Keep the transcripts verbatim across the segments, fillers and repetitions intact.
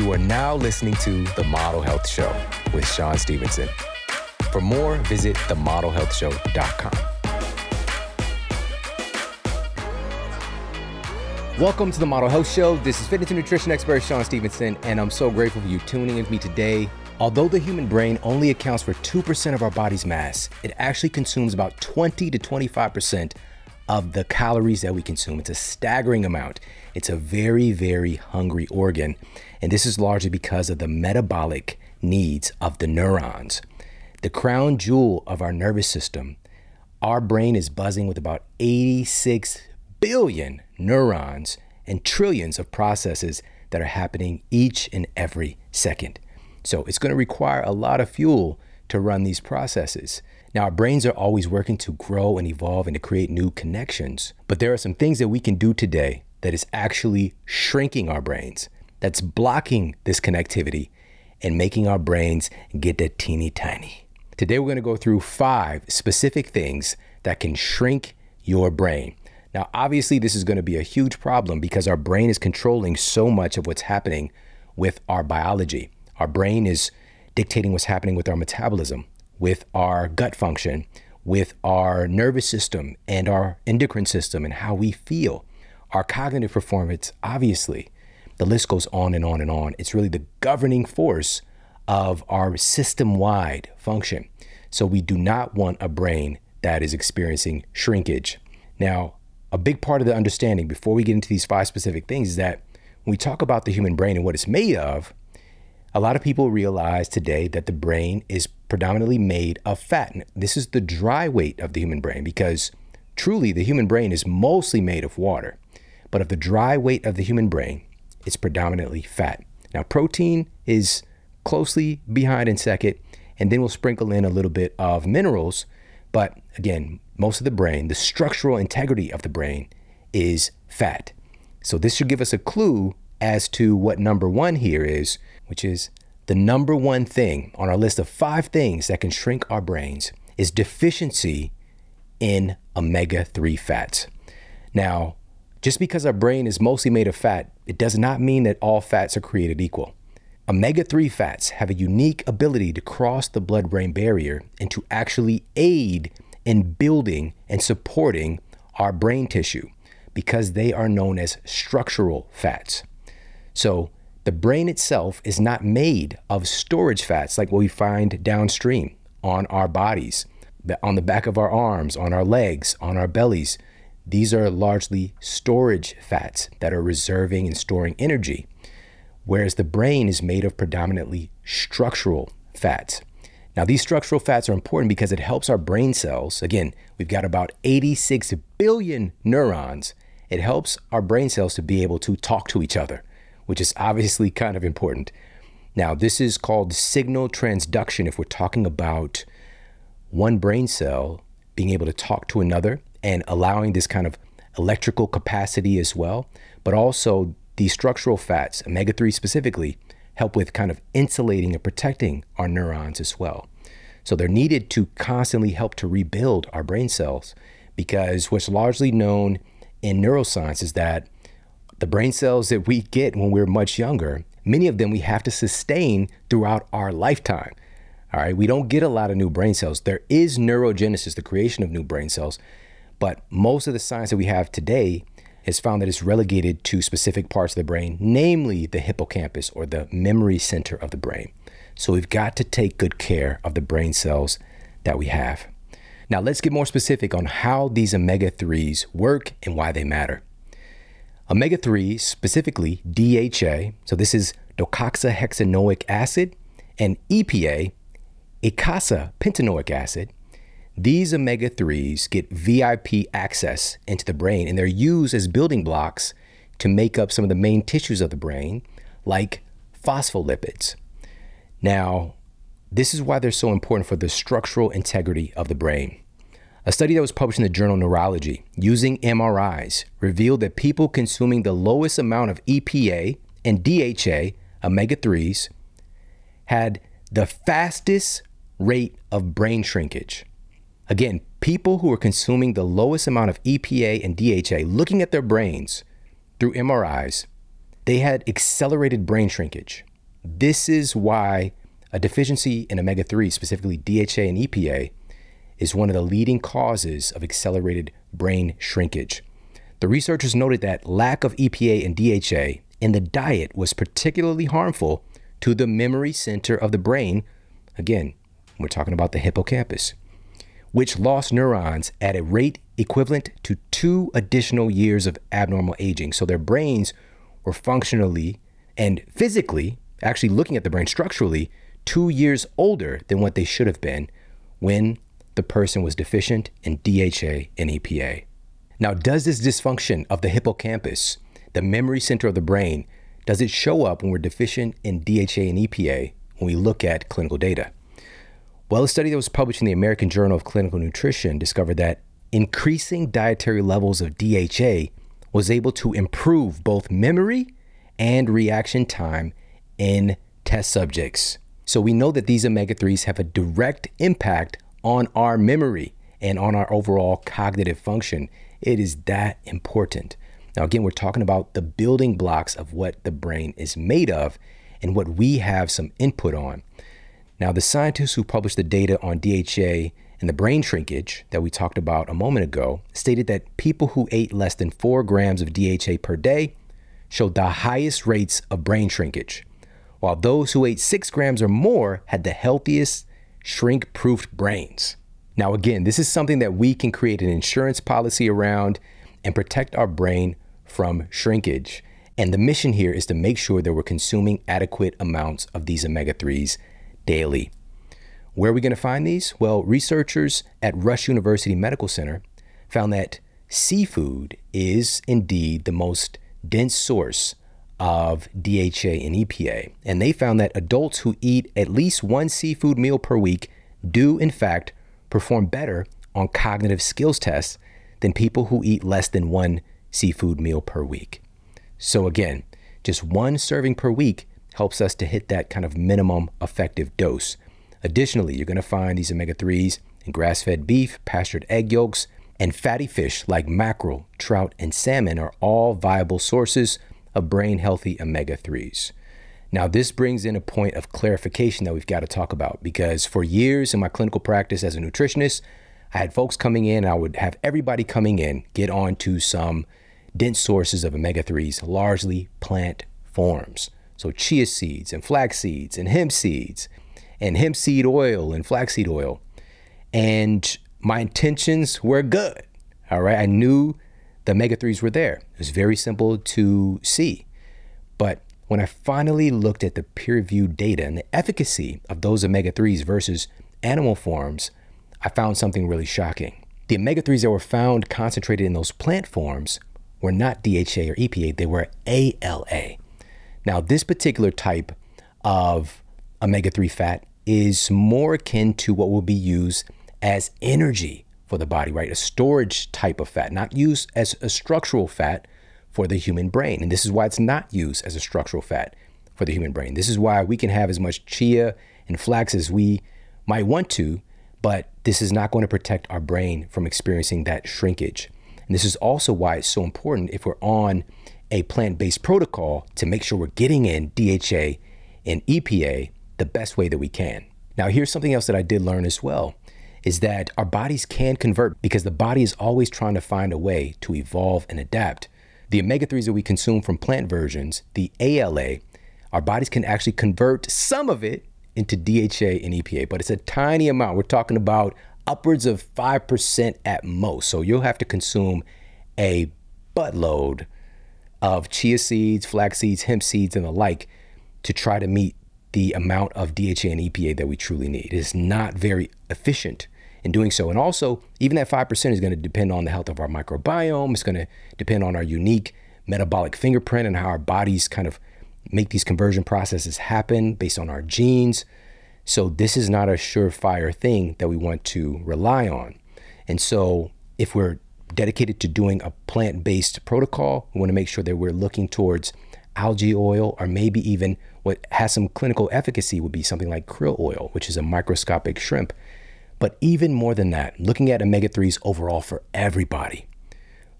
You are now listening to The Model Health Show with Sean Stevenson. For more, visit the model health show dot com. Welcome to The Model Health Show. This is fitness and nutrition expert Sean Stevenson, and I'm so grateful for you tuning in with me today. Although the human brain only accounts for two percent of our body's mass, it actually consumes about twenty to twenty-five percent of the calories that we consume. It's a staggering amount. It's a very, very hungry organ. And this is largely because of the metabolic needs of the neurons. The crown jewel of our nervous system, our brain is buzzing with about eighty-six billion neurons and trillions of processes that are happening each and every second. So it's going to require a lot of fuel to run these processes. Now, our brains are always working to grow and evolve and to create new connections. But there are some things that we can do today that is actually shrinking our brains, that's blocking this connectivity and making our brains get a teeny tiny. Today, we're going to go through five specific things that can shrink your brain. Now, obviously, this is going to be a huge problem because our brain is controlling so much of what's happening with our biology. Our brain is dictating what's happening with our metabolism, with our gut function, with our nervous system and our endocrine system and how we feel, our cognitive performance, obviously. The list goes on and on and on. It's really the governing force of our system-wide function. So we do not want a brain that is experiencing shrinkage. Now, a big part of the understanding before we get into these five specific things is that when we talk about the human brain and what it's made of, a lot of people realize today that the brain is predominantly made of fat. And this is the dry weight of the human brain because truly the human brain is mostly made of water. But of the dry weight of the human brain, it's predominantly fat. Now, protein is closely behind in second, and then we'll sprinkle in a little bit of minerals. But again, most of the brain, the structural integrity of the brain is fat. So this should give us a clue as to what number one here is, which is the number one thing on our list of five things that can shrink our brains is deficiency in omega three fats. Now, just because our brain is mostly made of fat, it does not mean that all fats are created equal. omega three fats have a unique ability to cross the blood-brain barrier and to actually aid in building and supporting our brain tissue because they are known as structural fats. So the brain itself is not made of storage fats like what we find downstream on our bodies, on the back of our arms, on our legs, on our bellies. These are largely storage fats that are reserving and storing energy, whereas the brain is made of predominantly structural fats. Now, these structural fats are important because it helps our brain cells. Again, we've got about eighty-six billion neurons. It helps our brain cells to be able to talk to each other, which is obviously kind of important. Now, this is called signal transduction if we're talking about one brain cell being able to talk to another and allowing this kind of electrical capacity as well. But also the structural fats, omega three specifically, help with kind of insulating and protecting our neurons as well. So they're needed to constantly help to rebuild our brain cells because what's largely known in neuroscience is that the brain cells that we get when we're much younger, many of them we have to sustain throughout our lifetime. All right, we don't get a lot of new brain cells. There is neurogenesis, the creation of new brain cells, but most of the science that we have today has found that it's relegated to specific parts of the brain, namely the hippocampus or the memory center of the brain. So we've got to take good care of the brain cells that we have. Now let's get more specific on how these omega threes work and why they matter. omega three, specifically D H A, so this is docosahexaenoic acid, and E P A, eicosapentaenoic acid. These omega threes get V I P access into the brain, and they're used as building blocks to make up some of the main tissues of the brain, like phospholipids. Now, this is why they're so important for the structural integrity of the brain. A study that was published in the journal Neurology using M R Is revealed that people consuming the lowest amount of E P A and D H A, omega threes, had the fastest rate of brain shrinkage. Again, people who are consuming the lowest amount of E P A and D H A, looking at their brains through M R Is, they had accelerated brain shrinkage. This is why a deficiency in omega three, specifically D H A and E P A, is one of the leading causes of accelerated brain shrinkage. The researchers noted that lack of E P A and D H A in the diet was particularly harmful to the memory center of the brain. Again, we're talking about the hippocampus, which lost neurons at a rate equivalent to two additional years of abnormal aging. So their brains were functionally and physically, actually looking at the brain structurally, two years older than what they should have been when the person was deficient in D H A and E P A. Now, does this dysfunction of the hippocampus, the memory center of the brain, does it show up when we're deficient in D H A and E P A when we look at clinical data? Well, a study that was published in the American Journal of Clinical Nutrition discovered that increasing dietary levels of D H A was able to improve both memory and reaction time in test subjects. So we know that these omega threes have a direct impact on our memory and on our overall cognitive function. It is that important. Now, again, we're talking about the building blocks of what the brain is made of and what we have some input on. Now, the scientists who published the data on D H A and the brain shrinkage that we talked about a moment ago stated that people who ate less than four grams of D H A per day showed the highest rates of brain shrinkage, while those who ate six grams or more had the healthiest shrink-proofed brains. Now, again, this is something that we can create an insurance policy around and protect our brain from shrinkage. And the mission here is to make sure that we're consuming adequate amounts of these omega threes daily. Where are we going to find these? Well, researchers at Rush University Medical Center found that seafood is indeed the most dense source of D H A and E P A. And they found that adults who eat at least one seafood meal per week do, in fact, perform better on cognitive skills tests than people who eat less than one seafood meal per week. So again, just one serving per week helps us to hit that kind of minimum effective dose. Additionally, you're going to find these omega threes in grass-fed beef, pastured egg yolks, and fatty fish like mackerel, trout, and salmon are all viable sources of brain-healthy omega threes. Now, this brings in a point of clarification that we've got to talk about, because for years in my clinical practice as a nutritionist, I had folks coming in, I would have everybody coming in, get on to some dense sources of omega threes, largely plant forms. So chia seeds and flax seeds and hemp seeds and hemp seed oil and flaxseed oil. And my intentions were good, all right? I knew the omega threes were there. It was very simple to see. But when I finally looked at the peer-reviewed data and the efficacy of those omega threes versus animal forms, I found something really shocking. The omega threes that were found concentrated in those plant forms were not D H A or E P A, they were A L A. Now, this particular type of omega three fat is more akin to what will be used as energy for the body, right? A storage type of fat, not used as a structural fat for the human brain. And this is why it's not used as a structural fat for the human brain. This is why we can have as much chia and flax as we might want to, but this is not going to protect our brain from experiencing that shrinkage. And this is also why it's so important, if we're on a plant-based protocol, to make sure we're getting in D H A and E P A the best way that we can. Now, here's something else that I did learn as well, is that our bodies can convert, because the body is always trying to find a way to evolve and adapt. The omega threes that we consume from plant versions, the A L A, our bodies can actually convert some of it into D H A and E P A, but it's a tiny amount. We're talking about upwards of five percent at most. So you'll have to consume a buttload of chia seeds, flax seeds, hemp seeds, and the like to try to meet the amount of D H A and E P A that we truly need. It's not very efficient in doing so. And also, even that five percent is going to depend on the health of our microbiome. It's going to depend on our unique metabolic fingerprint and how our bodies kind of make these conversion processes happen based on our genes. So this is not a surefire thing that we want to rely on. And so if we're dedicated to doing a plant-based protocol, we want to make sure that we're looking towards algae oil, or maybe even what has some clinical efficacy would be something like krill oil, which is a microscopic shrimp. But even more than that, looking at omega threes overall for everybody,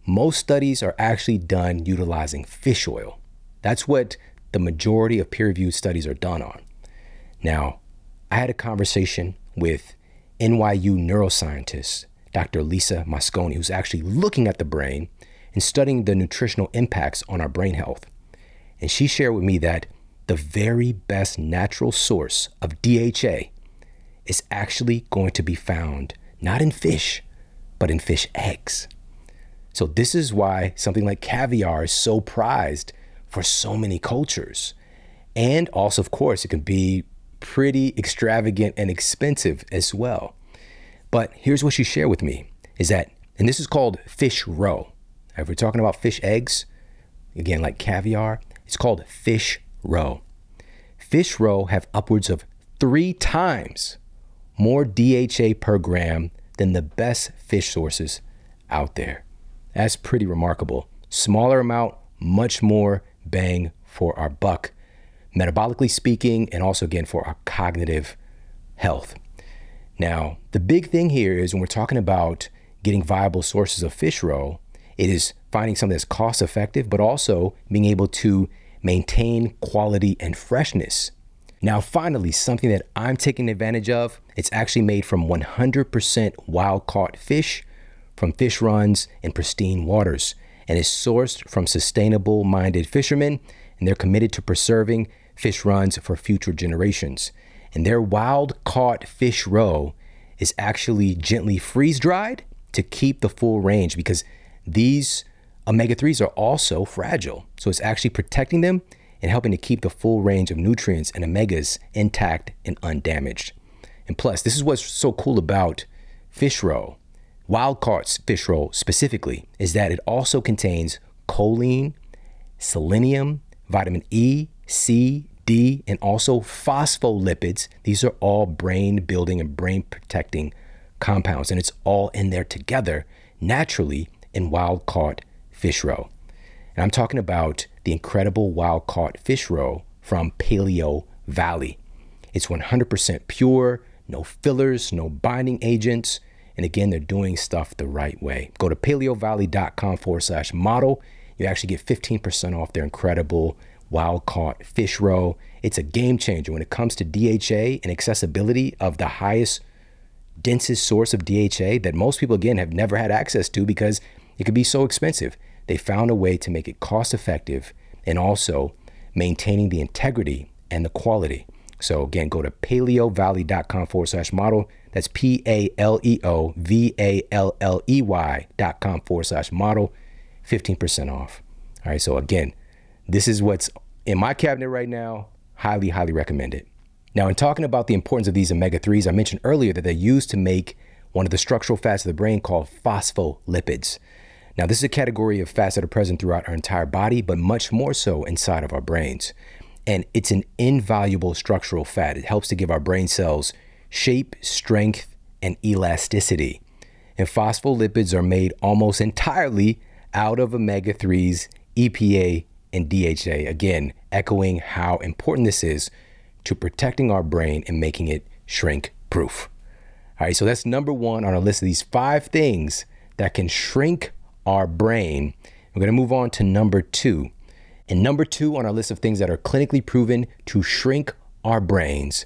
most studies are actually done utilizing fish oil. That's what the majority of peer-reviewed studies are done on. Now, I had a conversation with N Y U neuroscientist, Doctor Lisa Mosconi, who's actually looking at the brain and studying the nutritional impacts on our brain health. And she shared with me that the very best natural source of D H A is actually going to be found not in fish, but in fish eggs. So this is why something like caviar is so prized for so many cultures. And also, of course, it can be pretty extravagant and expensive as well. But here's what she shared with me is that, and this is called fish roe. If we're talking about fish eggs, again, like caviar, it's called fish roe. Fish roe have upwards of three times more D H A per gram than the best fish sources out there. That's pretty remarkable. Smaller amount, much more bang for our buck, metabolically speaking, and also again for our cognitive health. Now, the big thing here is when we're talking about getting viable sources of fish roe, it is finding something that's cost effective, but also being able to maintain quality and freshness. Now, finally, something that I'm taking advantage of, it's actually made from one hundred percent wild caught fish from fish runs in pristine waters, and is sourced from sustainable minded fishermen, and they're committed to preserving fish runs for future generations. And their wild caught fish roe is actually gently freeze dried to keep the full range, because these omega threes are also fragile. So it's actually protecting them and helping to keep the full range of nutrients and omegas intact and undamaged. And plus, this is what's so cool about fish roe, wild caught fish roe specifically, is that it also contains choline, selenium, vitamin E, C, D, and also phospholipids. These are all brain building and brain protecting compounds, and it's all in there together naturally in wild caught fish roe. And I'm talking about the incredible wild caught fish roe from Paleo Valley. It's one hundred percent pure, no fillers, no binding agents. And again, they're doing stuff the right way. Go to paleo valley dot com forward slash model. You actually get fifteen percent off their incredible wild caught fish roe. It's a game changer when it comes to D H A and accessibility of the highest, densest source of D H A that most people, again, have never had access to because it could be so expensive. They found a way to make it cost effective and also maintaining the integrity and the quality. So again, go to paleo valley dot com forward slash model. That's P A L E O V A L L E Y dot com forward slash model, fifteen percent off. All right, so again, this is what's in my cabinet right now. Highly, highly recommend it. Now, in talking about the importance of these omega threes, I mentioned earlier that they're used to make one of the structural fats of the brain called phospholipids. Now, this is a category of fats that are present throughout our entire body, but much more so inside of our brains. And it's an invaluable structural fat. It helps to give our brain cells shape, strength, and elasticity. And phospholipids are made almost entirely out of omega threes, E P A, and D H A. Again, echoing how important this is to protecting our brain and making it shrink-proof. All right, so that's number one on our list of these five things that can shrink our brain. We're gonna move on to number two. And number two on our list of things that are clinically proven to shrink our brains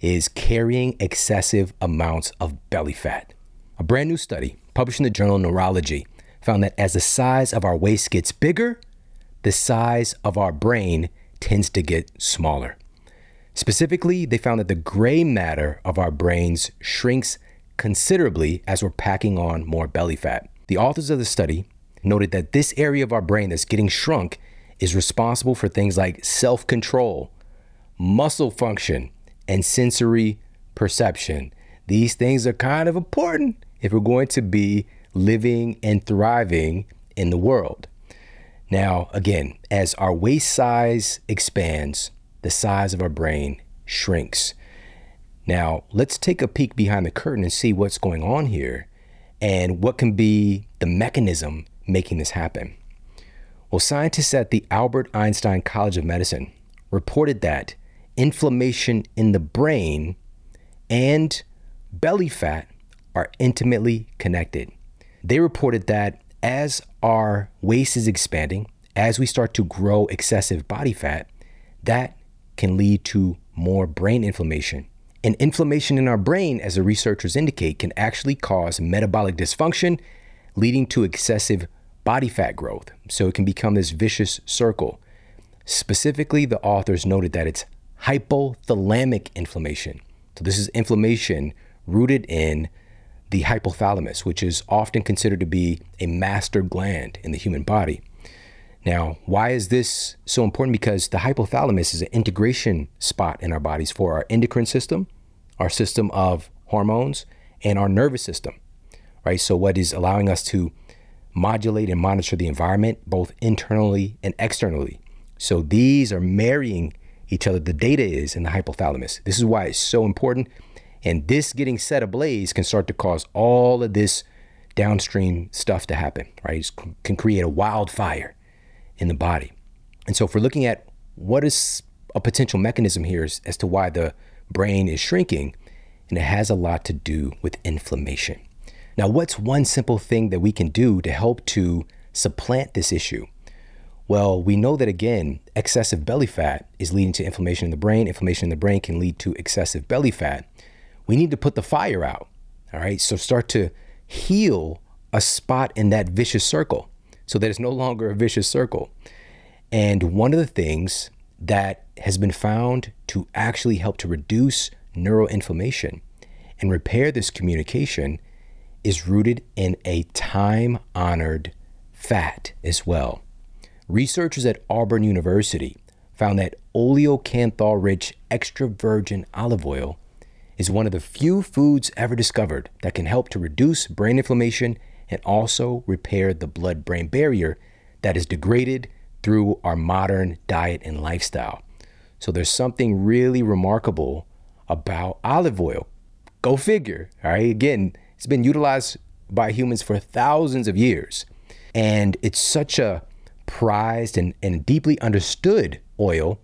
is carrying excessive amounts of belly fat. A brand new study published in the journal Neurology found that as the size of our waist gets bigger, the size of our brain tends to get smaller. Specifically, they found that the gray matter of our brains shrinks considerably as we're packing on more belly fat. The authors of the study noted that this area of our brain that's getting shrunk is responsible for things like self-control, muscle function, and sensory perception. These things are kind of important if we're going to be living and thriving in the world. Now, again, as our waist size expands, the size of our brain shrinks. Now, let's take a peek behind the curtain and see what's going on here and what can be the mechanism making this happen. Well, scientists at the Albert Einstein College of Medicine reported that inflammation in the brain and belly fat are intimately connected. They reported that as our waist is expanding, as we start to grow excessive body fat, that can lead to more brain inflammation. And inflammation in our brain, as the researchers indicate, can actually cause metabolic dysfunction, leading to excessive body fat growth. So it can become this vicious circle. Specifically, the authors noted that it's hypothalamic inflammation. So this is inflammation rooted in the hypothalamus, which is often considered to be a master gland in the human body. Now, why is this so important? Because the hypothalamus is an integration spot in our bodies for our endocrine system, our system of hormones, and our nervous system, right? So what is allowing us to modulate and monitor the environment, both internally and externally. So these are marrying each other. The data is in the hypothalamus. This is why it's so important. And this getting set ablaze can start to cause all of this downstream stuff to happen, right? It can create a wildfire in the body. And so if we're looking at what is a potential mechanism here as, as to why the brain is shrinking, and it has a lot to do with inflammation. Now, what's one simple thing that we can do to help to supplant this issue? Well, we know that, again, excessive belly fat is leading to inflammation in the brain. Inflammation in the brain can lead to excessive belly fat. We need to put the fire out, all right? So start to heal a spot in that vicious circle, so that it's no longer a vicious circle. And one of the things that has been found to actually help to reduce neuroinflammation and repair this communication is rooted in a time-honored fat as well. Researchers at Auburn University found that oleocanthal-rich extra virgin olive oil is one of the few foods ever discovered that can help to reduce brain inflammation and also repair the blood-brain barrier that is degraded through our modern diet and lifestyle. So there's something really remarkable about olive oil. Go figure, all right? Again, it's been utilized by humans for thousands of years. And it's such a prized and, and deeply understood oil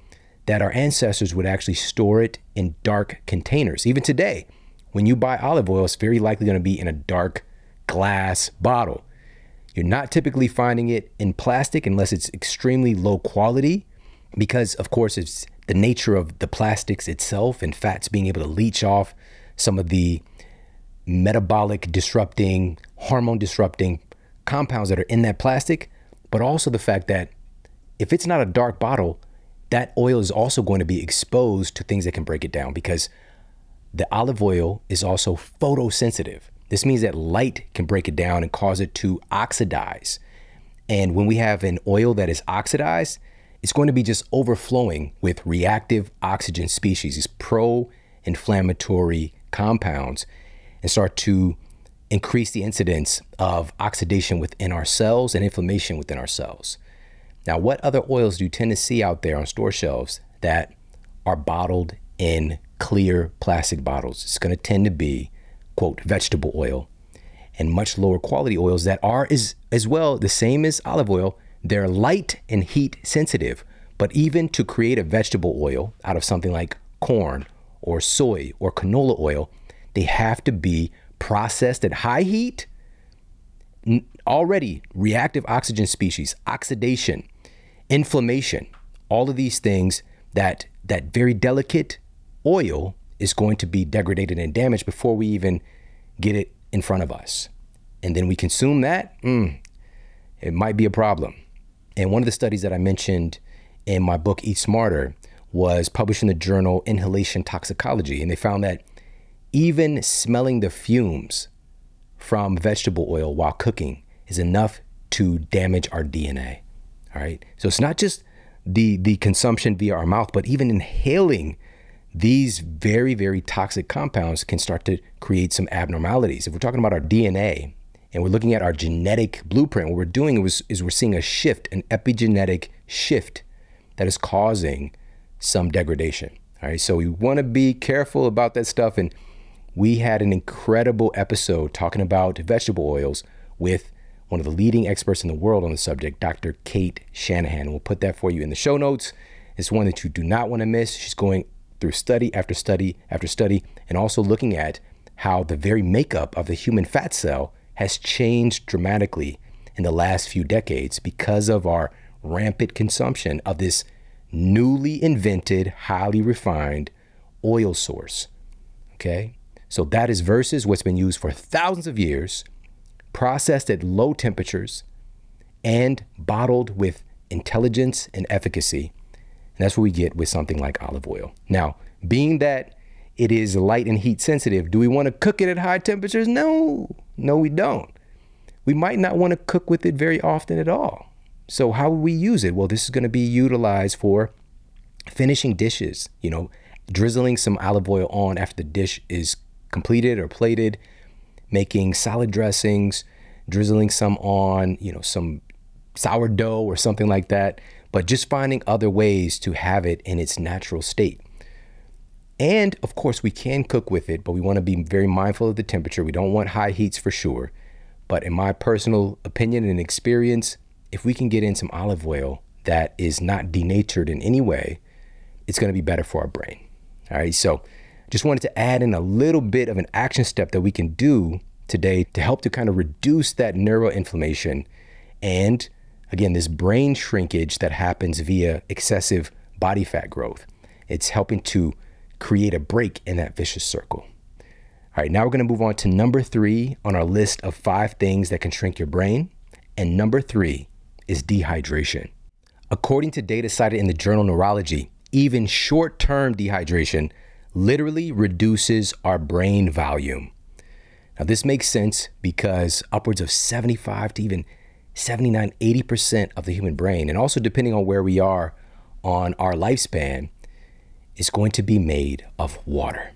that our ancestors would actually store it in dark containers. Even today, when you buy olive oil, it's very likely gonna be in a dark glass bottle. You're not typically finding it in plastic unless it's extremely low quality, because of course it's the nature of the plastics itself and fats being able to leach off some of the metabolic disrupting, hormone disrupting compounds that are in that plastic, but also the fact that if it's not a dark bottle, that oil is also going to be exposed to things that can break it down, because the olive oil is also photosensitive. This means that light can break it down and cause it to oxidize. And when we have an oil that is oxidized, it's going to be just overflowing with reactive oxygen species, these pro-inflammatory compounds, and start to increase the incidence of oxidation within our cells and inflammation within our cells. Now, what other oils do you tend to see out there on store shelves that are bottled in clear plastic bottles? It's going to tend to be, quote, vegetable oil, and much lower quality oils that are is as well the same as olive oil. They're light and heat sensitive, but even to create a vegetable oil out of something like corn or soy or canola oil, they have to be processed at high heat. Already reactive oxygen species, oxidation, inflammation, all of these things that that very delicate oil is going to be degraded and damaged before we even get it in front of us. And then we consume that, mm, it might be a problem. And one of the studies that I mentioned in my book, Eat Smarter, was published in the journal Inhalation Toxicology. And they found that even smelling the fumes from vegetable oil while cooking is enough to damage our D N A, all right? So it's not just the, the consumption via our mouth, but even inhaling these very, very toxic compounds can start to create some abnormalities. If we're talking about our D N A and we're looking at our genetic blueprint, what we're doing is, is we're seeing a shift, an epigenetic shift that is causing some degradation, all right? So we wanna be careful about that stuff. And we had an incredible episode talking about vegetable oils with one of the leading experts in the world on the subject, Doctor Kate Shanahan. We'll put that for you in the show notes. It's one that you do not wanna miss. She's going through study after study after study, and also looking at how the very makeup of the human fat cell has changed dramatically in the last few decades because of our rampant consumption of this newly invented, highly refined oil source, okay? So that is versus what's been used for thousands of years, processed at low temperatures, and bottled with intelligence and efficacy. And that's what we get with something like olive oil. Now, being that it is light and heat sensitive, do we want to cook it at high temperatures? No, no, we don't. We might not want to cook with it very often at all. So how would we use it? Well, this is going to be utilized for finishing dishes, you know, drizzling some olive oil on after the dish is completed or plated, making salad dressings, drizzling some on, you know, some sourdough or something like that, but just finding other ways to have it in its natural state. And of course we can cook with it, but we want to be very mindful of the temperature. We don't want high heats for sure. But in my personal opinion and experience, if we can get in some olive oil that is not denatured in any way, it's going to be better for our brain. All right. So just wanted to add in a little bit of an action step that we can do today to help to kind of reduce that neuroinflammation. And again, this brain shrinkage that happens via excessive body fat growth, it's helping to create a break in that vicious circle. All right, now we're going to move on to number three on our list of five things that can shrink your brain. And number three is dehydration. According to data cited in the journal Neurology, even short-term dehydration literally reduces our brain volume. Now, this makes sense because upwards of seventy-five to even seventy-nine, eighty percent of the human brain, and also depending on where we are on our lifespan, is going to be made of water.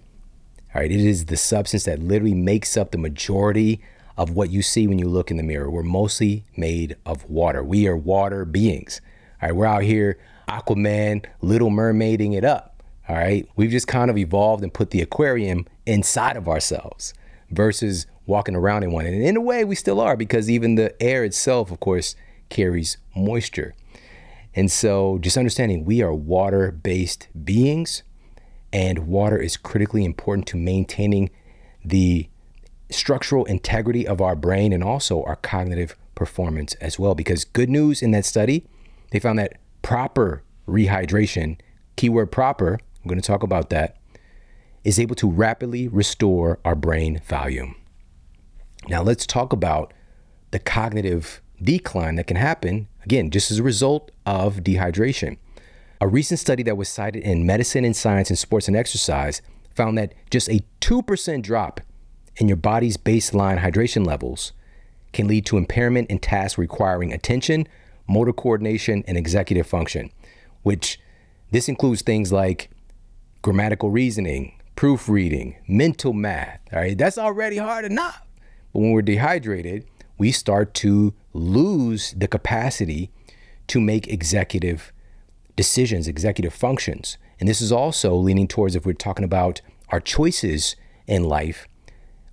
All right, it is the substance that literally makes up the majority of what you see when you look in the mirror. We're mostly made of water. We are water beings. All right, we're out here Aquaman, Little Mermaiding it up. All right, we've just kind of evolved and put the aquarium inside of ourselves versus walking around in one. And in a way, we still are, because even the air itself, of course, carries moisture. And so just understanding we are water-based beings, and water is critically important to maintaining the structural integrity of our brain and also our cognitive performance as well. Because good news in that study, they found that proper rehydration, keyword proper, I'm going to talk about that, is able to rapidly restore our brain volume. Now let's talk about the cognitive decline that can happen, again, just as a result of dehydration. A recent study that was cited in Medicine and Science and Sports and Exercise found that just a two percent drop in your body's baseline hydration levels can lead to impairment in tasks requiring attention, motor coordination, and executive function, which this includes things like grammatical reasoning, proofreading, mental math, all right? That's already hard enough. But when we're dehydrated, we start to lose the capacity to make executive decisions, executive functions. And this is also leaning towards, if we're talking about our choices in life,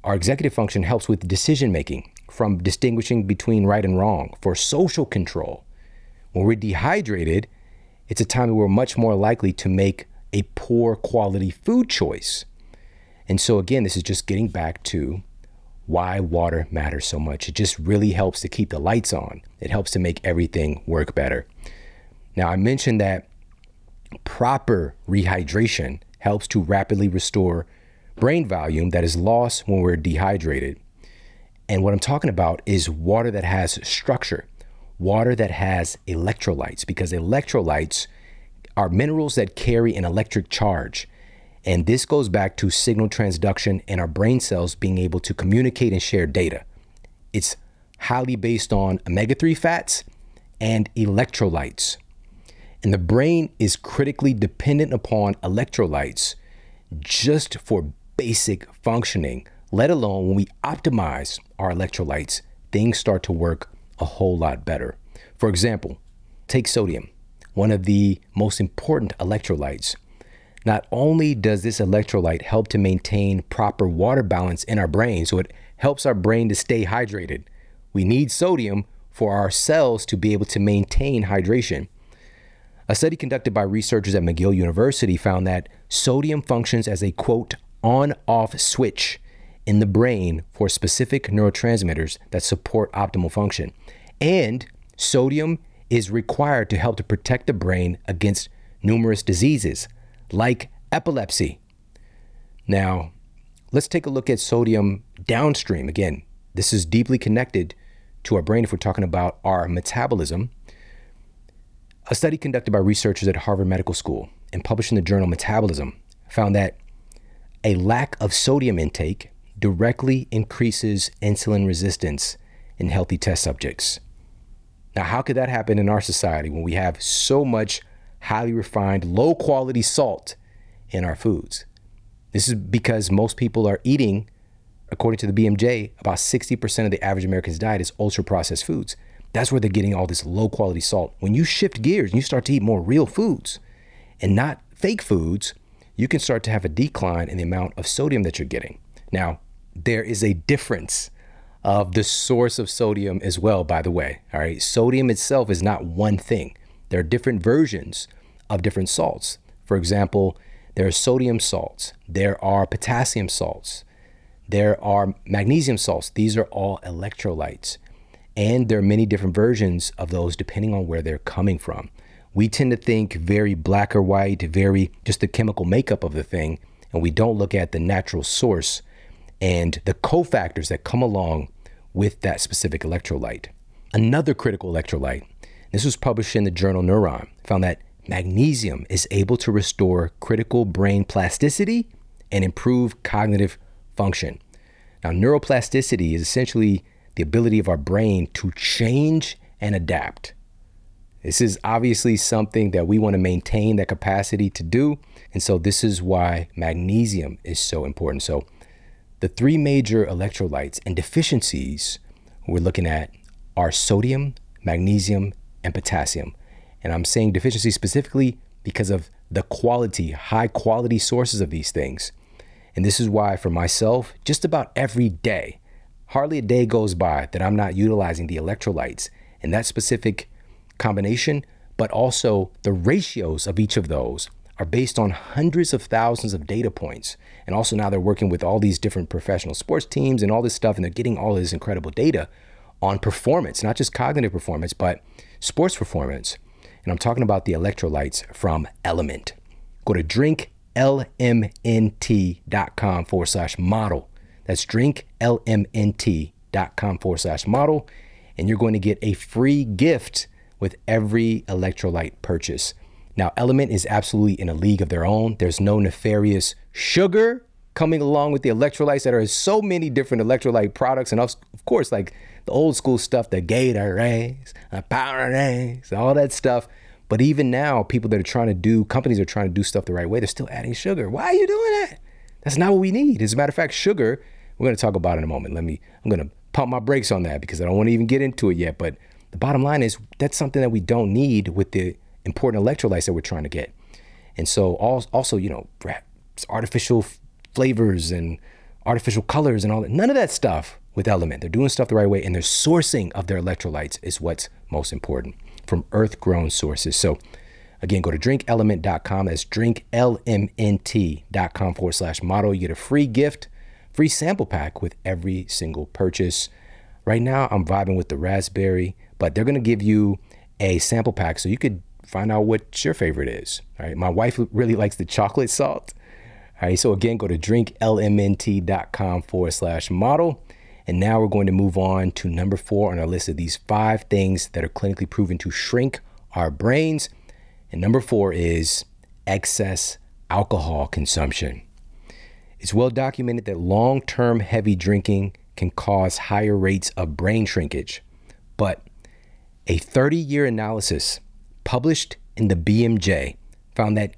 our executive function helps with decision-making, from distinguishing between right and wrong, for social control. When we're dehydrated, it's a time that we're much more likely to make a poor quality food choice. And so again, this is just getting back to why water matters so much. It just really helps to keep the lights on. It helps to make everything work better. Now, I mentioned that proper rehydration helps to rapidly restore brain volume that is lost when we're dehydrated. And what I'm talking about is water that has structure, water that has electrolytes, because electrolytes are minerals that carry an electric charge. And this goes back to signal transduction and our brain cells being able to communicate and share data. It's highly based on omega three fats and electrolytes. And the brain is critically dependent upon electrolytes just for basic functioning, let alone when we optimize our electrolytes, things start to work a whole lot better. For example, take sodium, one of the most important electrolytes. Not only does this electrolyte help to maintain proper water balance in our brain, so it helps our brain to stay hydrated. We need sodium for our cells to be able to maintain hydration. A study conducted by researchers at McGill University found that sodium functions as a, quote, on-off switch in the brain for specific neurotransmitters that support optimal function. And sodium is required to help to protect the brain against numerous diseases like epilepsy. Now, let's take a look at sodium downstream. Again, this is deeply connected to our brain if we're talking about our metabolism. A study conducted by researchers at Harvard Medical School and published in the journal Metabolism found that a lack of sodium intake directly increases insulin resistance in healthy test subjects. Now, how could that happen in our society when we have so much highly refined, low quality salt in our foods? This is because most people are eating, according to the B M J, about sixty percent of the average American's diet is ultra processed foods. That's where they're getting all this low quality salt. When you shift gears and you start to eat more real foods and not fake foods, you can start to have a decline in the amount of sodium that you're getting. Now, there is a difference of the source of sodium as well, by the way, all right? Sodium itself is not one thing. There are different versions of different salts. For example, there are sodium salts, there are potassium salts, there are magnesium salts. These are all electrolytes. And there are many different versions of those depending on where they're coming from. We tend to think very black or white, very just the chemical makeup of the thing, and we don't look at the natural source and the cofactors that come along with that specific electrolyte. Another critical electrolyte, this was published in the journal Neuron, found that magnesium is able to restore critical brain plasticity and improve cognitive function. Now, neuroplasticity is essentially the ability of our brain to change and adapt. This is obviously something that we want to maintain that capacity to do. And so this is why magnesium is so important. So the three major electrolytes and deficiencies we're looking at are sodium, magnesium, and potassium. And I'm saying deficiency specifically because of the quality, high quality sources of these things. And this is why for myself, just about every day, hardly a day goes by that I'm not utilizing the electrolytes and that specific combination, but also the ratios of each of those are based on hundreds of thousands of data points. And also now they're working with all these different professional sports teams and all this stuff, and they're getting all this incredible data on performance, not just cognitive performance, but sports performance. And I'm talking about the electrolytes from Element. Go to drink L M N T dot com forward slash model. That's drink L M N T dot com forward slash model. And you're going to get a free gift with every electrolyte purchase. Now, Element is absolutely in a league of their own. There's no nefarious sugar coming along with the electrolytes that are so many different electrolyte products. And of course, like the old school stuff, the Gatorades, the Powerades, all that stuff. But even now, people that are trying to do, companies are trying to do stuff the right way, they're still adding sugar. Why are you doing that? That's not what we need. As a matter of fact, sugar, we're gonna talk about in a moment. Let me, I'm gonna pump my brakes on that because I don't wanna even get into it yet. But the bottom line is that's something that we don't need with the important electrolytes that we're trying to get. And so also, you know, artificial flavors and artificial colors and all that, none of that stuff with Element. They're doing stuff the right way, and their sourcing of their electrolytes is what's most important from earth-grown sources. So again, go to drink element dot com. That's drink L M N T dot com forward slash model. You get a free gift, free sample pack with every single purchase. Right now, I'm vibing with the raspberry, but they're gonna give you a sample pack so you could find out what your favorite is, all right? My wife really likes the chocolate salt, all right? So again, go to drink L M N T dot com forward slash model. And now we're going to move on to number four on our list of these five things that are clinically proven to shrink our brains. And number four is excess alcohol consumption. It's well documented that long-term heavy drinking can cause higher rates of brain shrinkage. But a thirty-year analysis published in the B M J found that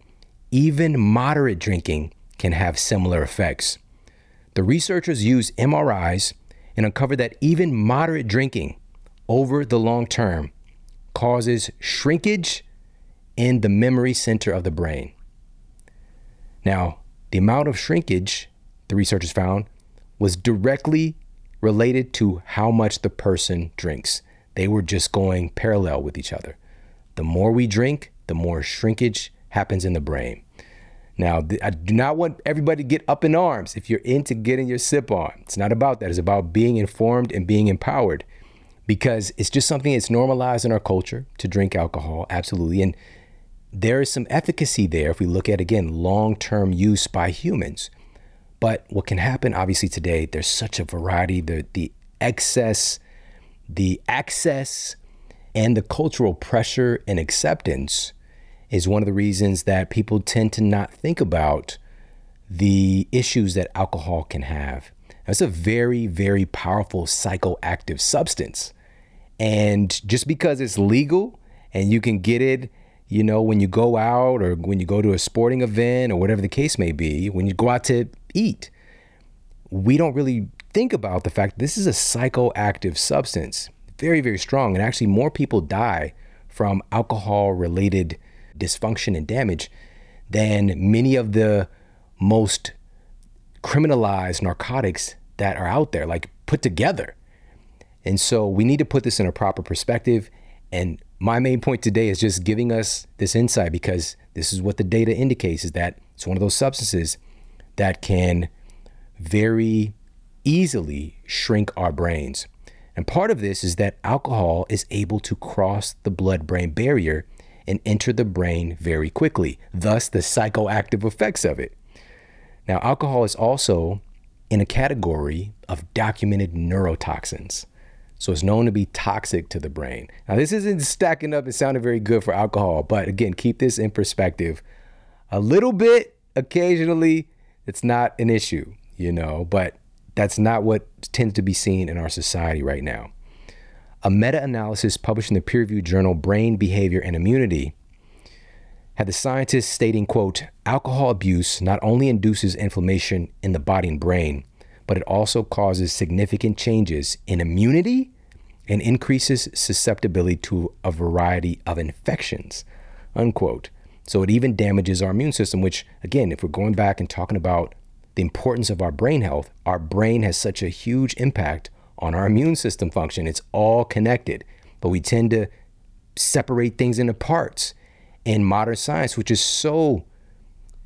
even moderate drinking can have similar effects. The researchers used M R Is and uncovered that even moderate drinking over the long term causes shrinkage in the memory center of the brain. Now, the amount of shrinkage, the researchers found, was directly related to how much the person drinks. They were just going parallel with each other. The more we drink, the more shrinkage happens in the brain. Now, I do not want everybody to get up in arms if you're into getting your sip on. It's not about that. It's about being informed and being empowered, because it's just something that's normalized in our culture to drink alcohol, absolutely. And there is some efficacy there if we look at, again, long-term use by humans. But what can happen, obviously, today, there's such a variety, the, the excess, the access, and the cultural pressure and acceptance is one of the reasons that people tend to not think about the issues that alcohol can have. Now, it's a very, very powerful psychoactive substance. And just because it's legal and you can get it, you know, when you go out or when you go to a sporting event or whatever the case may be, when you go out to eat, we don't really think about the fact this is a psychoactive substance, very, very strong. And actually more people die from alcohol-related dysfunction and damage than many of the most criminalized narcotics that are out there, like put together. And so we need to put this in a proper perspective. And my main point today is just giving us this insight, because this is what the data indicates, is that it's one of those substances that can very easily shrink our brains. And part of this is that alcohol is able to cross the blood-brain barrier and enter the brain very quickly, thus the psychoactive effects of it. Now, alcohol is also in a category of documented neurotoxins. So it's known to be toxic to the brain. Now, this isn't stacking up and sounding very good for alcohol, but again, keep this in perspective a little bit. Occasionally, it's not an issue, you know, but that's not what tends to be seen in our society right now. A meta-analysis published in the peer-reviewed journal Brain, Behavior, and Immunity had the scientists stating, quote, alcohol abuse not only induces inflammation in the body and brain, but it also causes significant changes in immunity and increases susceptibility to a variety of infections, unquote. So it even damages our immune system, which, again, if we're going back and talking about the importance of our brain health, our brain has such a huge impact on our immune system function. It's all connected, but we tend to separate things into parts in modern science, which is so,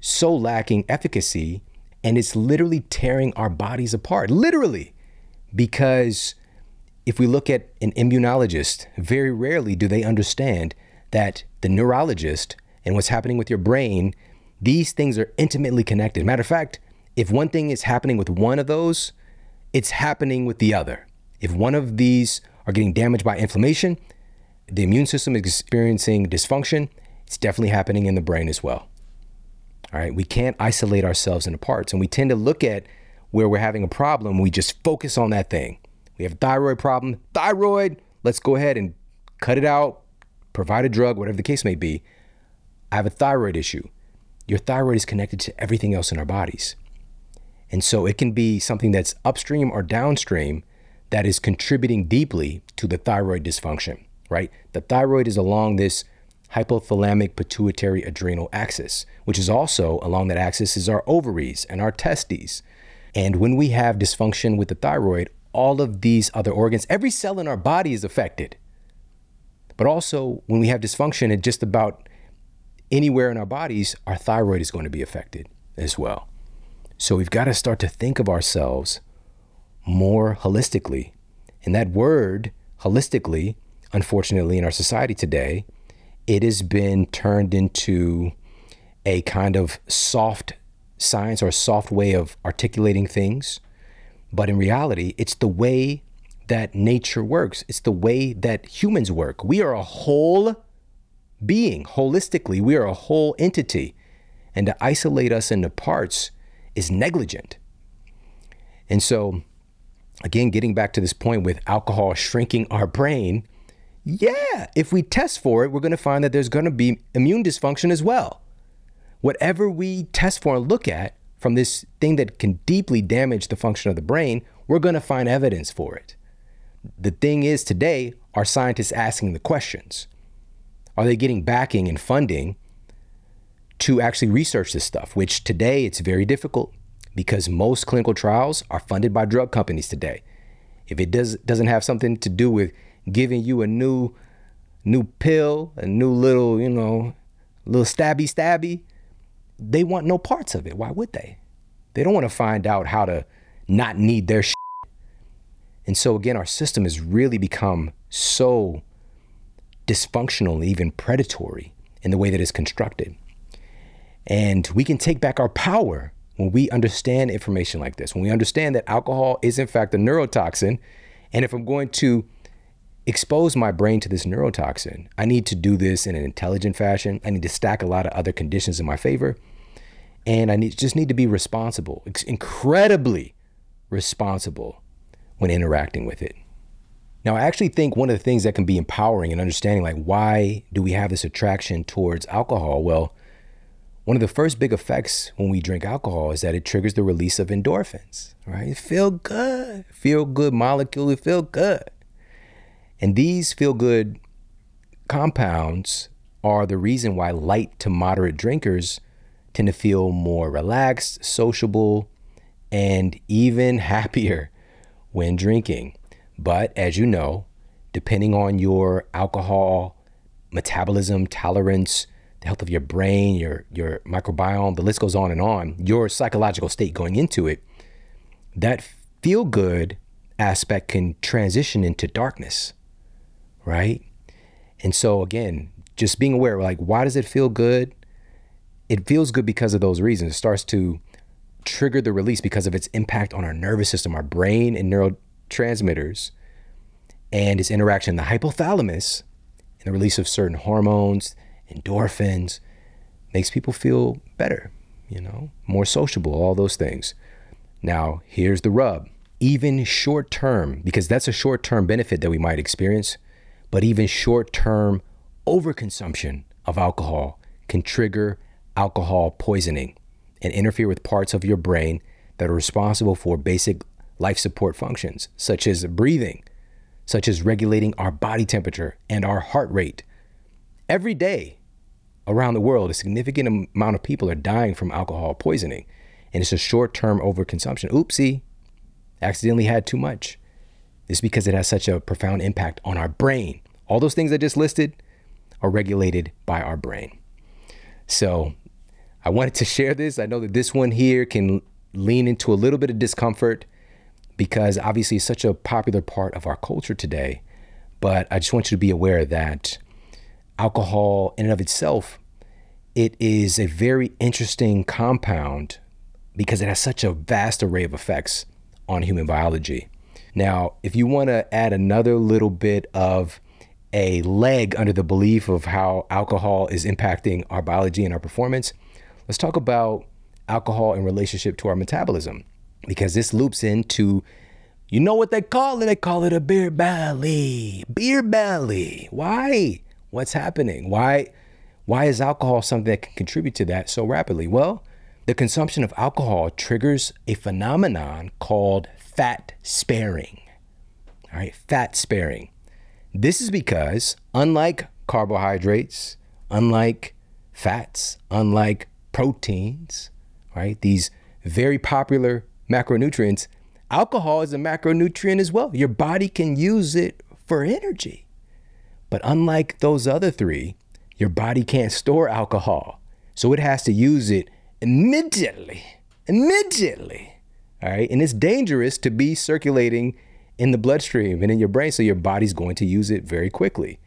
so lacking efficacy, and it's literally tearing our bodies apart, literally, because if we look at an immunologist, very rarely do they understand that the neurologist and what's happening with your brain, these things are intimately connected. Matter of fact, if one thing is happening with one of those, it's happening with the other. If one of these are getting damaged by inflammation, the immune system is experiencing dysfunction, it's definitely happening in the brain as well. All right, we can't isolate ourselves into parts, and we tend to look at where we're having a problem, we just focus on that thing. We have a thyroid problem, thyroid, let's go ahead and cut it out, provide a drug, whatever the case may be. I have a thyroid issue. Your thyroid is connected to everything else in our bodies. And so it can be something that's upstream or downstream that is contributing deeply to the thyroid dysfunction, right? The thyroid is along this hypothalamic pituitary adrenal axis, which is also along that axis is our ovaries and our testes. And when we have dysfunction with the thyroid, all of these other organs, every cell in our body is affected. But also when we have dysfunction in just about anywhere in our bodies, our thyroid is going to be affected as well. So we've got to start to think of ourselves more holistically. And that word, holistically, unfortunately, in our society today, it has been turned into a kind of soft science or soft way of articulating things. But in reality, it's the way that nature works. It's the way that humans work. We are a whole being. Holistically, we are a whole entity. And to isolate us into parts is negligent. And so, again, getting back to this point with alcohol shrinking our brain, yeah, if we test for it, we're going to find that there's going to be immune dysfunction as well. Whatever we test for and look at from this thing that can deeply damage the function of the brain, we're going to find evidence for it. The thing is, today, are scientists asking the questions? Are they getting backing and funding to actually research this stuff, which today it's very difficult because most clinical trials are funded by drug companies today. If it does, doesn't have something to do with giving you a new new pill, a new little, you know, little stabby stabby, they want no parts of it. Why would they? They don't want to find out how to not need their shit. And so again, our system has really become so dysfunctional and even predatory in the way that it's constructed. And we can take back our power when we understand information like this, when we understand that alcohol is in fact a neurotoxin, and if I'm going to expose my brain to this neurotoxin, I need to do this in an intelligent fashion. I need to stack a lot of other conditions in my favor. And I need, just need to be responsible, incredibly responsible when interacting with it. Now, I actually think one of the things that can be empowering and understanding, like, why do we have this attraction towards alcohol? Well, one of the first big effects when we drink alcohol is that it triggers the release of endorphins, right? It feel good, feel good molecule, it feel good. And these feel good compounds are the reason why light to moderate drinkers tend to feel more relaxed, sociable, and even happier when drinking. But as you know, depending on your alcohol metabolism, tolerance, the health of your brain, your, your microbiome, the list goes on and on, your psychological state going into it, that feel good aspect can transition into darkness, right? And so again, just being aware, like, why does it feel good? It feels good because of those reasons. It starts to trigger the release because of its impact on our nervous system, our brain and neurotransmitters, and its interaction with the hypothalamus, and the release of certain hormones, endorphins, makes people feel better, you know, more sociable, all those things. Now, here's the rub. Even short-term, because that's a short-term benefit that we might experience, but even short-term overconsumption of alcohol can trigger alcohol poisoning and interfere with parts of your brain that are responsible for basic life support functions, such as breathing, such as regulating our body temperature and our heart rate. Every day around the world, a significant amount of people are dying from alcohol poisoning, and it's a short-term overconsumption. Oopsie, accidentally had too much. It's because it has such a profound impact on our brain. All those things I just listed are regulated by our brain. So I wanted to share this. I know that this one here can lean into a little bit of discomfort because obviously it's such a popular part of our culture today, but I just want you to be aware that alcohol in and of itself, it is a very interesting compound because it has such a vast array of effects on human biology. Now, if you want to add another little bit of a leg under the belief of how alcohol is impacting our biology and our performance, let's talk about alcohol in relationship to our metabolism, because this loops into, you know what they call it? They call it a beer belly. Beer belly. Why? What's happening? Why, why is alcohol something that can contribute to that so rapidly? Well, the consumption of alcohol triggers a phenomenon called fat sparing. All right, fat sparing. This is because unlike carbohydrates, unlike fats, unlike proteins, right, these very popular macronutrients, alcohol is a macronutrient as well. Your body can use it for energy. But unlike those other three, your body can't store alcohol. So it has to use it immediately, immediately, all right? And it's dangerous to be circulating in the bloodstream and in your brain, so your body's going to use it very quickly.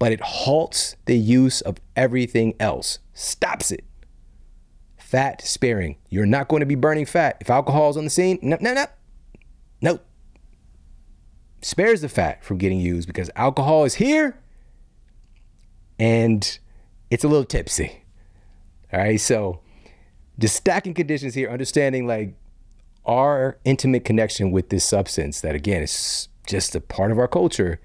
But it halts the use of everything else, stops it. Fat sparing. You're not going to be burning fat. If alcohol's on the scene, no, no, no, no. Spares the fat from getting used because alcohol is here and it's a little tipsy, all right? So just stacking conditions here, understanding like our intimate connection with this substance that, again, is just a part of our culture.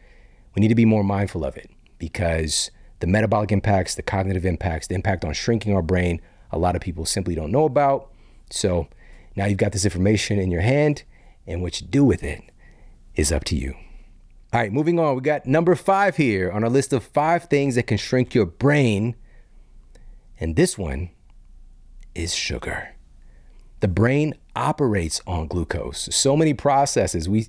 We need to be more mindful of it because the metabolic impacts, the cognitive impacts, the impact on shrinking our brain, a lot of people simply don't know about. So now you've got this information in your hand, and what you do with it is up to you. All right, moving on. We got number five here on our list of five things that can shrink your brain. And this one is sugar. The brain operates on glucose. So many processes. We,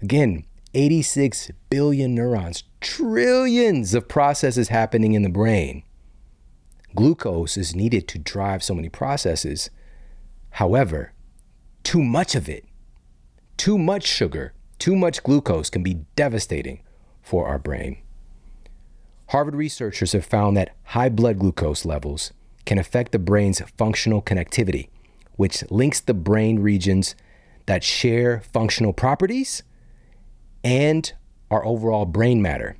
again, eighty-six billion neurons, trillions of processes happening in the brain. Glucose is needed to drive so many processes. However, too much of it, too much sugar, too much glucose can be devastating for our brain. Harvard researchers have found that high blood glucose levels can affect the brain's functional connectivity, which links the brain regions that share functional properties and our overall brain matter.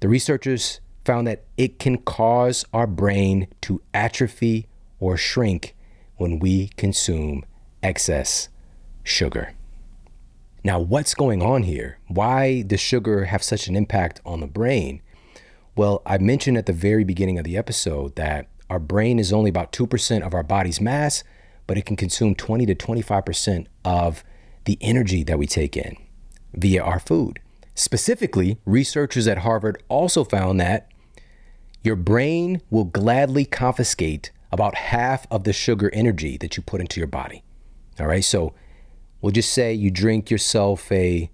The researchers found that it can cause our brain to atrophy or shrink when we consume excess sugar. Now, what's going on here? Why does sugar have such an impact on the brain? Well, I mentioned at the very beginning of the episode that our brain is only about two percent of our body's mass, but it can consume twenty to twenty-five percent of the energy that we take in via our food. Specifically, researchers at Harvard also found that your brain will gladly confiscate about half of the sugar energy that you put into your body. All right, so we'll just say you drink yourself a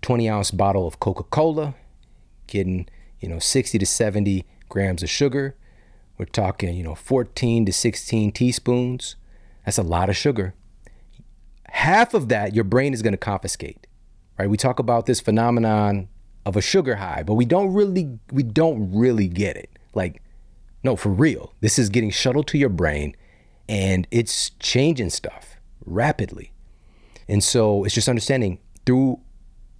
twenty ounce bottle of Coca-Cola, getting, you know, sixty to seventy grams of sugar. We're talking, you know, fourteen to sixteen teaspoons. That's a lot of sugar. Half of that, your brain is going to confiscate. Right? We talk about this phenomenon of a sugar high, but we don't really, we don't really get it. Like, no, for real, this is getting shuttled to your brain and it's changing stuff rapidly. And so it's just understanding through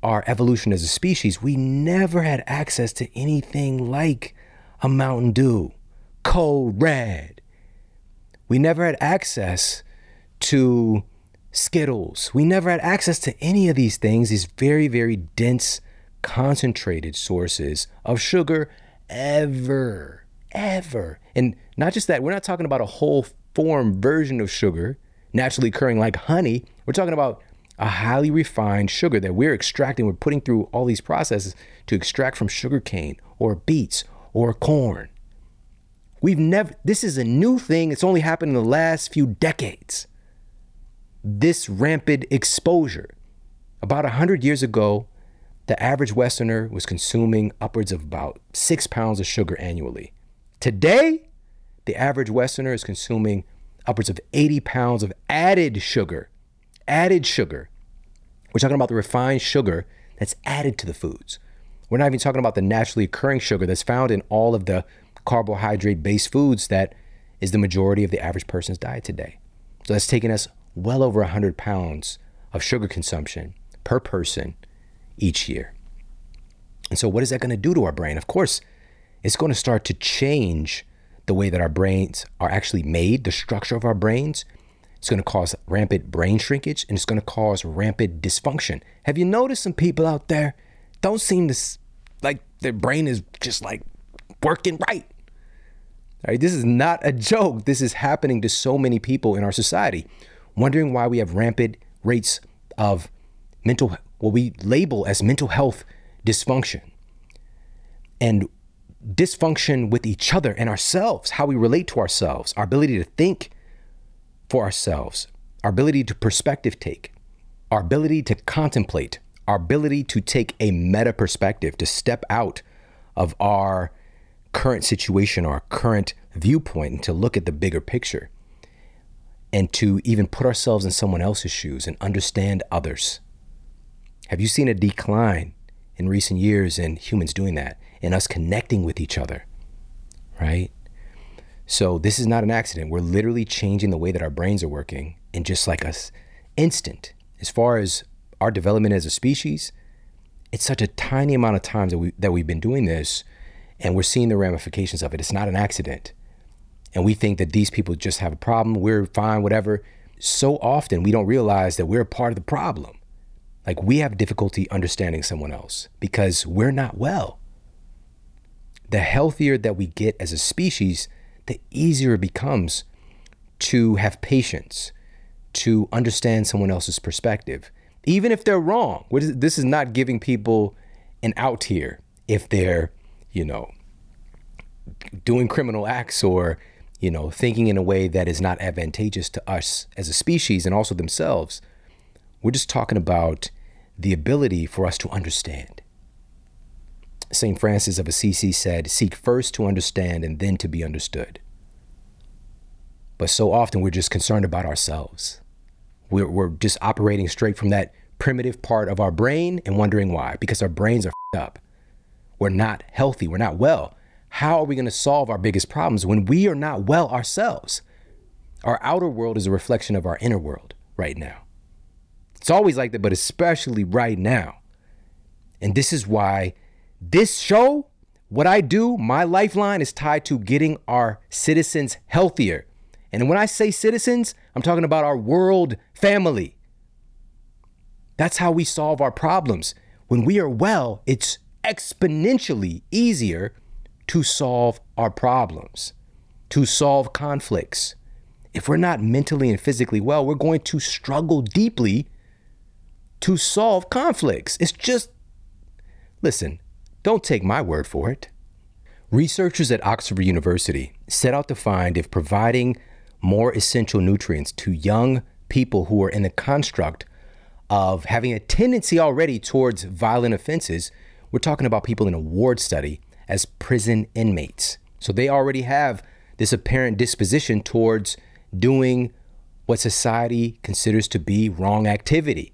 our evolution as a species, we never had access to anything like a Mountain Dew, Code Red. We never had access to Skittles. We never had access to any of these things, these very, very dense, concentrated sources of sugar ever, ever. And not just that, we're not talking about a whole form version of sugar, naturally occurring like honey. We're talking about a highly refined sugar that we're extracting, we're putting through all these processes to extract from sugarcane or beets or corn. We've never, this is a new thing. It's only happened in the last few decades. This rampant exposure. About one hundred years ago, the average Westerner was consuming upwards of about six pounds of sugar annually. Today, the average Westerner is consuming upwards of eighty pounds of added sugar. Added sugar. We're talking about the refined sugar that's added to the foods. We're not even talking about the naturally occurring sugar that's found in all of the carbohydrate-based foods that is the majority of the average person's diet today. So that's taken us well over one hundred pounds of sugar consumption per person each year. And so what is that going to do to our brain? Of course, it's going to start to change the way that our brains are actually made, the structure of our brains. It's going to cause rampant brain shrinkage, and it's going to cause rampant dysfunction. Have you noticed some people out there don't seem to, like, their brain is just like working right? All right, this is not a joke. This is happening to so many people in our society. Wondering why we have rampant rates of mental, what we label as mental health dysfunction, and dysfunction with each other and ourselves, how we relate to ourselves, our ability to think for ourselves, our ability to perspective take, our ability to contemplate, our ability to take a meta perspective, to step out of our current situation, our current viewpoint, and to look at the bigger picture, and to even put ourselves in someone else's shoes and understand others. Have you seen a decline in recent years in humans doing that and us connecting with each other, right? So this is not an accident. We're literally changing the way that our brains are working in just like us instant. As far as our development as a species, it's such a tiny amount of time that, we, that we've been doing this, and we're seeing the ramifications of it. It's not an accident. And we think that these people just have a problem, we're fine, whatever. So often we don't realize that we're a part of the problem. Like, we have difficulty understanding someone else because we're not well. The healthier that we get as a species, the easier it becomes to have patience, to understand someone else's perspective, even if they're wrong. This is not giving people an out here if they're, you know, doing criminal acts or, you know, thinking in a way that is not advantageous to us as a species and also themselves. We're just talking about the ability for us to understand. Saint Francis of Assisi said, "Seek first to understand and then to be understood." But so often we're just concerned about ourselves. We're, we're just operating straight from that primitive part of our brain and wondering why, because our brains are f***ed up. We're not healthy. We're not well. How are we going to solve our biggest problems when we are not well ourselves? Our outer world is a reflection of our inner world right now. It's always like that, but especially right now. And this is why this show, what I do, my lifeline is tied to getting our citizens healthier. And when I say citizens, I'm talking about our world family. That's how we solve our problems. When we are well, it's exponentially easier to solve our problems, to solve conflicts. If we're not mentally and physically well, we're going to struggle deeply to solve conflicts. It's just, listen, don't take my word for it. Researchers at Oxford University set out to find if providing more essential nutrients to young people who are in the construct of having a tendency already towards violent offenses. We're talking about people in a ward study as prison inmates. So they already have this apparent disposition towards doing what society considers to be wrong activity.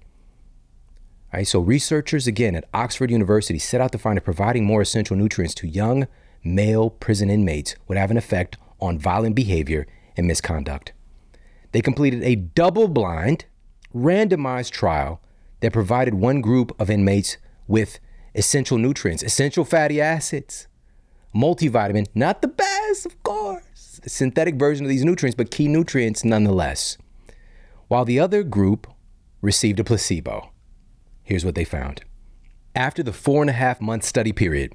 All right, so researchers, again, at Oxford University set out to find if providing more essential nutrients to young male prison inmates would have an effect on violent behavior and misconduct. They completed a double-blind, randomized trial that provided one group of inmates with essential nutrients, essential fatty acids, multivitamin, not the best, of course, a synthetic version of these nutrients, but key nutrients nonetheless, while the other group received a placebo. Here's what they found. After the four and a half month study period,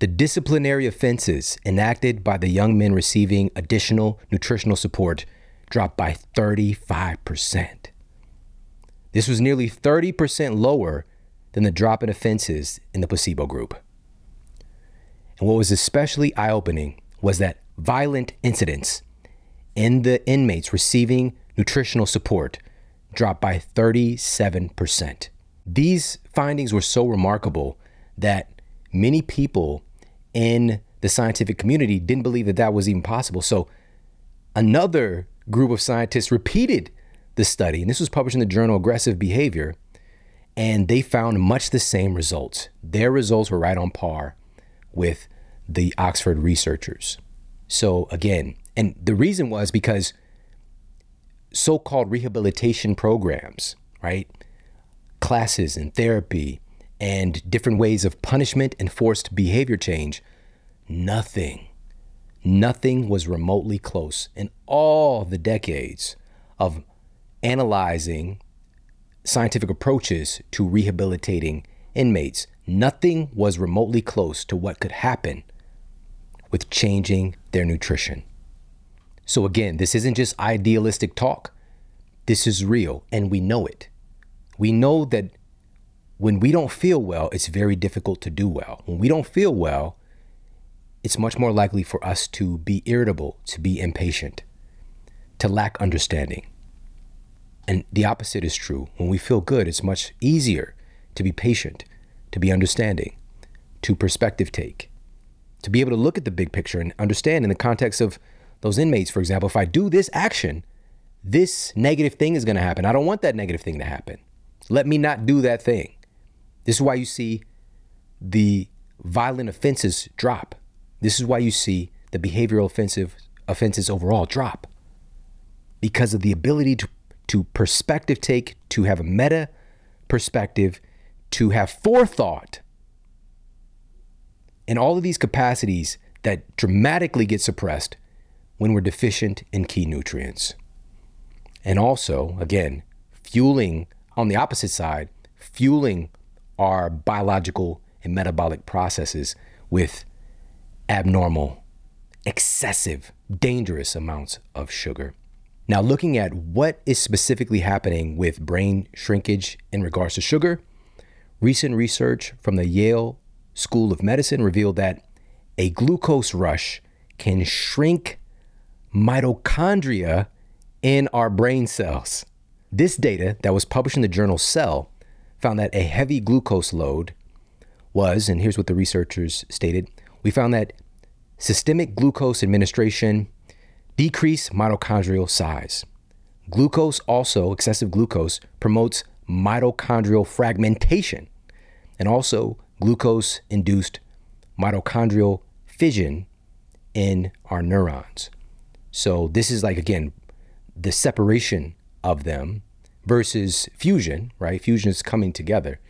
the disciplinary offenses enacted by the young men receiving additional nutritional support dropped by thirty-five percent. This was nearly thirty percent lower than the drop in offenses in the placebo group. And what was especially eye-opening was that violent incidents in the inmates receiving nutritional support dropped by thirty-seven percent. These findings were so remarkable that many people in the scientific community didn't believe that that was even possible. So another group of scientists repeated the study, and this was published in the journal Aggressive Behavior, and they found much the same results. Their results were right on par with the Oxford researchers. So again, and the reason was because so-called rehabilitation programs, right? Classes and therapy and different ways of punishment and forced behavior change, nothing, nothing was remotely close in all the decades of analyzing scientific approaches to rehabilitating inmates. Nothing was remotely close to what could happen with changing their nutrition. So again, this isn't just idealistic talk. This is real, and we know it. We know that when we don't feel well, it's very difficult to do well. When we don't feel well, it's much more likely for us to be irritable, to be impatient, to lack understanding. And the opposite is true. When we feel good, it's much easier to be patient, to be understanding, to perspective take, to be able to look at the big picture and understand in the context of those inmates. For example, if I do this action, this negative thing is going to happen. I don't want that negative thing to happen. Let me not do that thing. This is why you see the violent offenses drop. This is why you see the behavioral offensive offenses overall drop, because of the ability to to perspective take, to have a meta perspective, to have forethought. And all of these capacities that dramatically get suppressed when we're deficient in key nutrients. And also, again, fueling, on the opposite side, fueling our biological and metabolic processes with abnormal, excessive, dangerous amounts of sugar. Now, looking at what is specifically happening with brain shrinkage in regards to sugar, recent research from the Yale School of Medicine revealed that a glucose rush can shrink mitochondria in our brain cells. This data that was published in the journal Cell found that a heavy glucose load was, and here's what the researchers stated, we found that systemic glucose administration decrease mitochondrial size. Glucose also, excessive glucose, promotes mitochondrial fragmentation and also glucose-induced mitochondrial fission in our neurons. So this is like, again, the separation of them versus fusion, right? Fusion is coming together.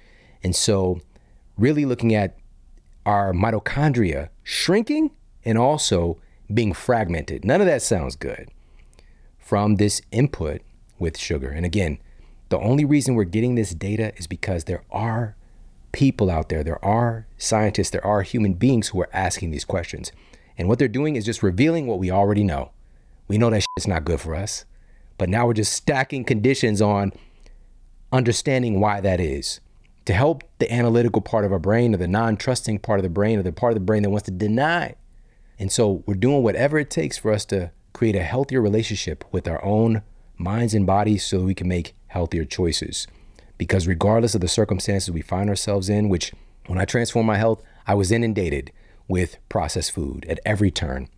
And so really looking at our mitochondria shrinking and also being fragmented. None of that sounds good from this input with sugar. And again, the only reason we're getting this data is because there are people out there, there are scientists, there are human beings who are asking these questions. And what they're doing is just revealing what we already know. We know that shit's not good for us, but now we're just stacking conditions on understanding why that is to help the analytical part of our brain or the non-trusting part of the brain or the part of the brain that wants to deny. And so we're doing whatever it takes for us to create a healthier relationship with our own minds and bodies so that we can make healthier choices. Because regardless of the circumstances we find ourselves in, which when I transformed my health, I was inundated with processed food at every turn.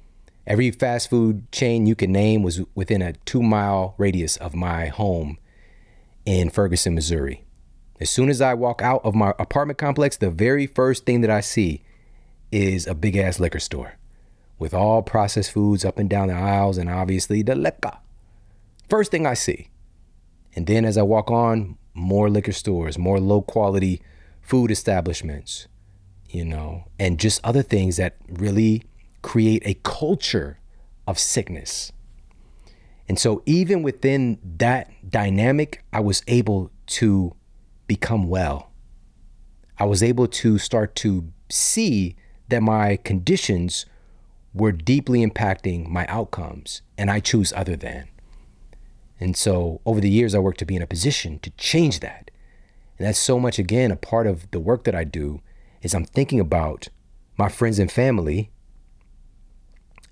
Every fast food chain you can name was within a two mile radius of my home in Ferguson, Missouri. As soon as I walk out of my apartment complex, the very first thing that I see is a big ass liquor store with all processed foods up and down the aisles and obviously the liquor. First thing I see. And then as I walk on, more liquor stores, more low quality food establishments, you know, and just other things that really create a culture of sickness. And so even within that dynamic, I was able to become well. I was able to start to see that my conditions were deeply impacting my outcomes, and I choose other than. And so over the years, I worked to be in a position to change that. And that's so much, again, a part of the work that I do is I'm thinking about my friends and family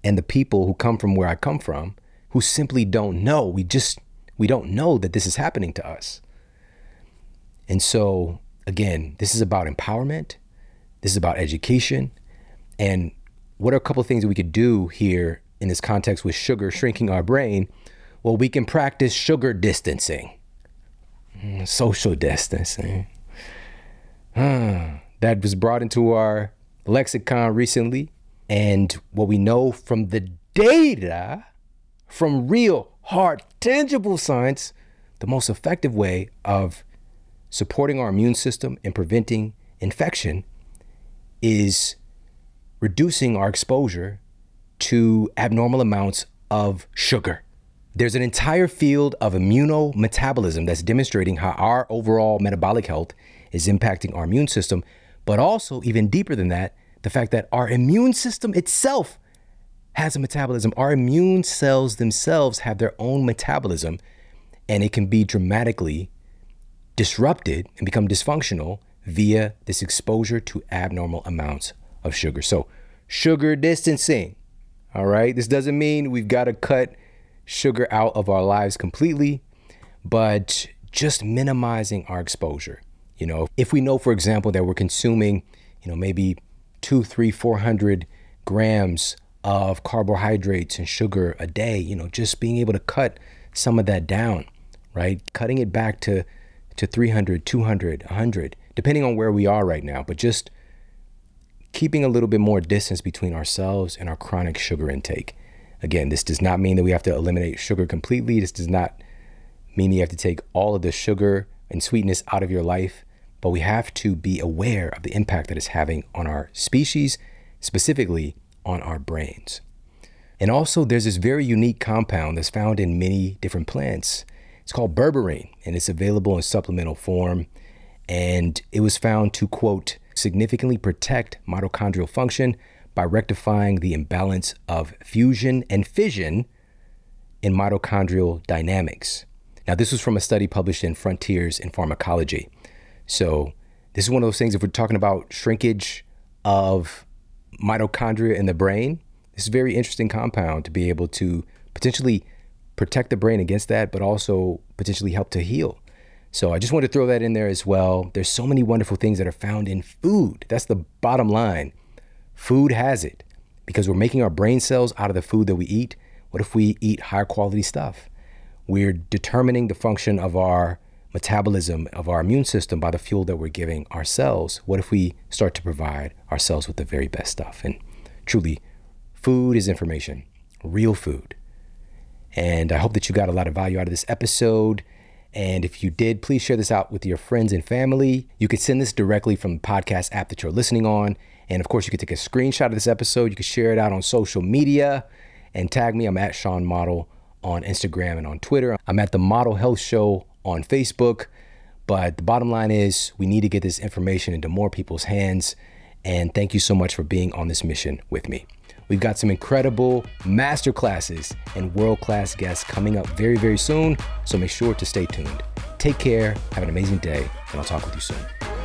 and the people who come from where I come from who simply don't know. We just, we don't know that this is happening to us. And so again, this is about empowerment. This is about education. And what are a couple of things that we could do here in this context with sugar shrinking our brain? Well, we can practice sugar distancing, social distancing. Uh, that was brought into our lexicon recently. And what we know from the data, from real, hard, tangible science, the most effective way of supporting our immune system and preventing infection is reducing our exposure to abnormal amounts of sugar. There's an entire field of immunometabolism that's demonstrating how our overall metabolic health is impacting our immune system, but also even deeper than that, the fact that our immune system itself has a metabolism. Our immune cells themselves have their own metabolism, and it can be dramatically disrupted and become dysfunctional via this exposure to abnormal amounts of sugar. So sugar distancing, all right? This doesn't mean we've got to cut sugar out of our lives completely, but just minimizing our exposure. You know, if we know, for example, that we're consuming, you know, maybe two, three, four hundred grams of carbohydrates and sugar a day, you know, just being able to cut some of that down, right? Cutting it back to, to three hundred, two hundred, one hundred, depending on where we are right now, but just keeping a little bit more distance between ourselves and our chronic sugar intake. Again, this does not mean that we have to eliminate sugar completely. This does not mean you have to take all of the sugar and sweetness out of your life, but we have to be aware of the impact that it's having on our species, specifically on our brains. And also there's this very unique compound that's found in many different plants. It's called berberine, and it's available in supplemental form. And it was found to, quote, significantly protect mitochondrial function by rectifying the imbalance of fusion and fission in mitochondrial dynamics. Now, this was from a study published in Frontiers in Pharmacology. So this is one of those things, if we're talking about shrinkage of mitochondria in the brain, this is a very interesting compound to be able to potentially protect the brain against that, but also potentially help to heal. So I just wanted to throw that in there as well. There's so many wonderful things that are found in food. That's the bottom line. Food has it because we're making our brain cells out of the food that we eat. What if we eat higher quality stuff? We're determining the function of our metabolism of our immune system by the fuel that we're giving ourselves, what if we start to provide ourselves with the very best stuff? And truly, food is information, real food. And I hope that you got a lot of value out of this episode. And if you did, please share this out with your friends and family. You could send this directly from the podcast app that you're listening on. And of course, you could take a screenshot of this episode. You could share it out on social media and tag me. I'm at Sean Model on Instagram and on Twitter. I'm at The Model Health Show on Facebook. But the bottom line is we need to get this information into more people's hands. And thank you so much for being on this mission with me. We've got some incredible masterclasses and world-class guests coming up very, very soon. So make sure to stay tuned. Take care. Have an amazing day. And I'll talk with you soon.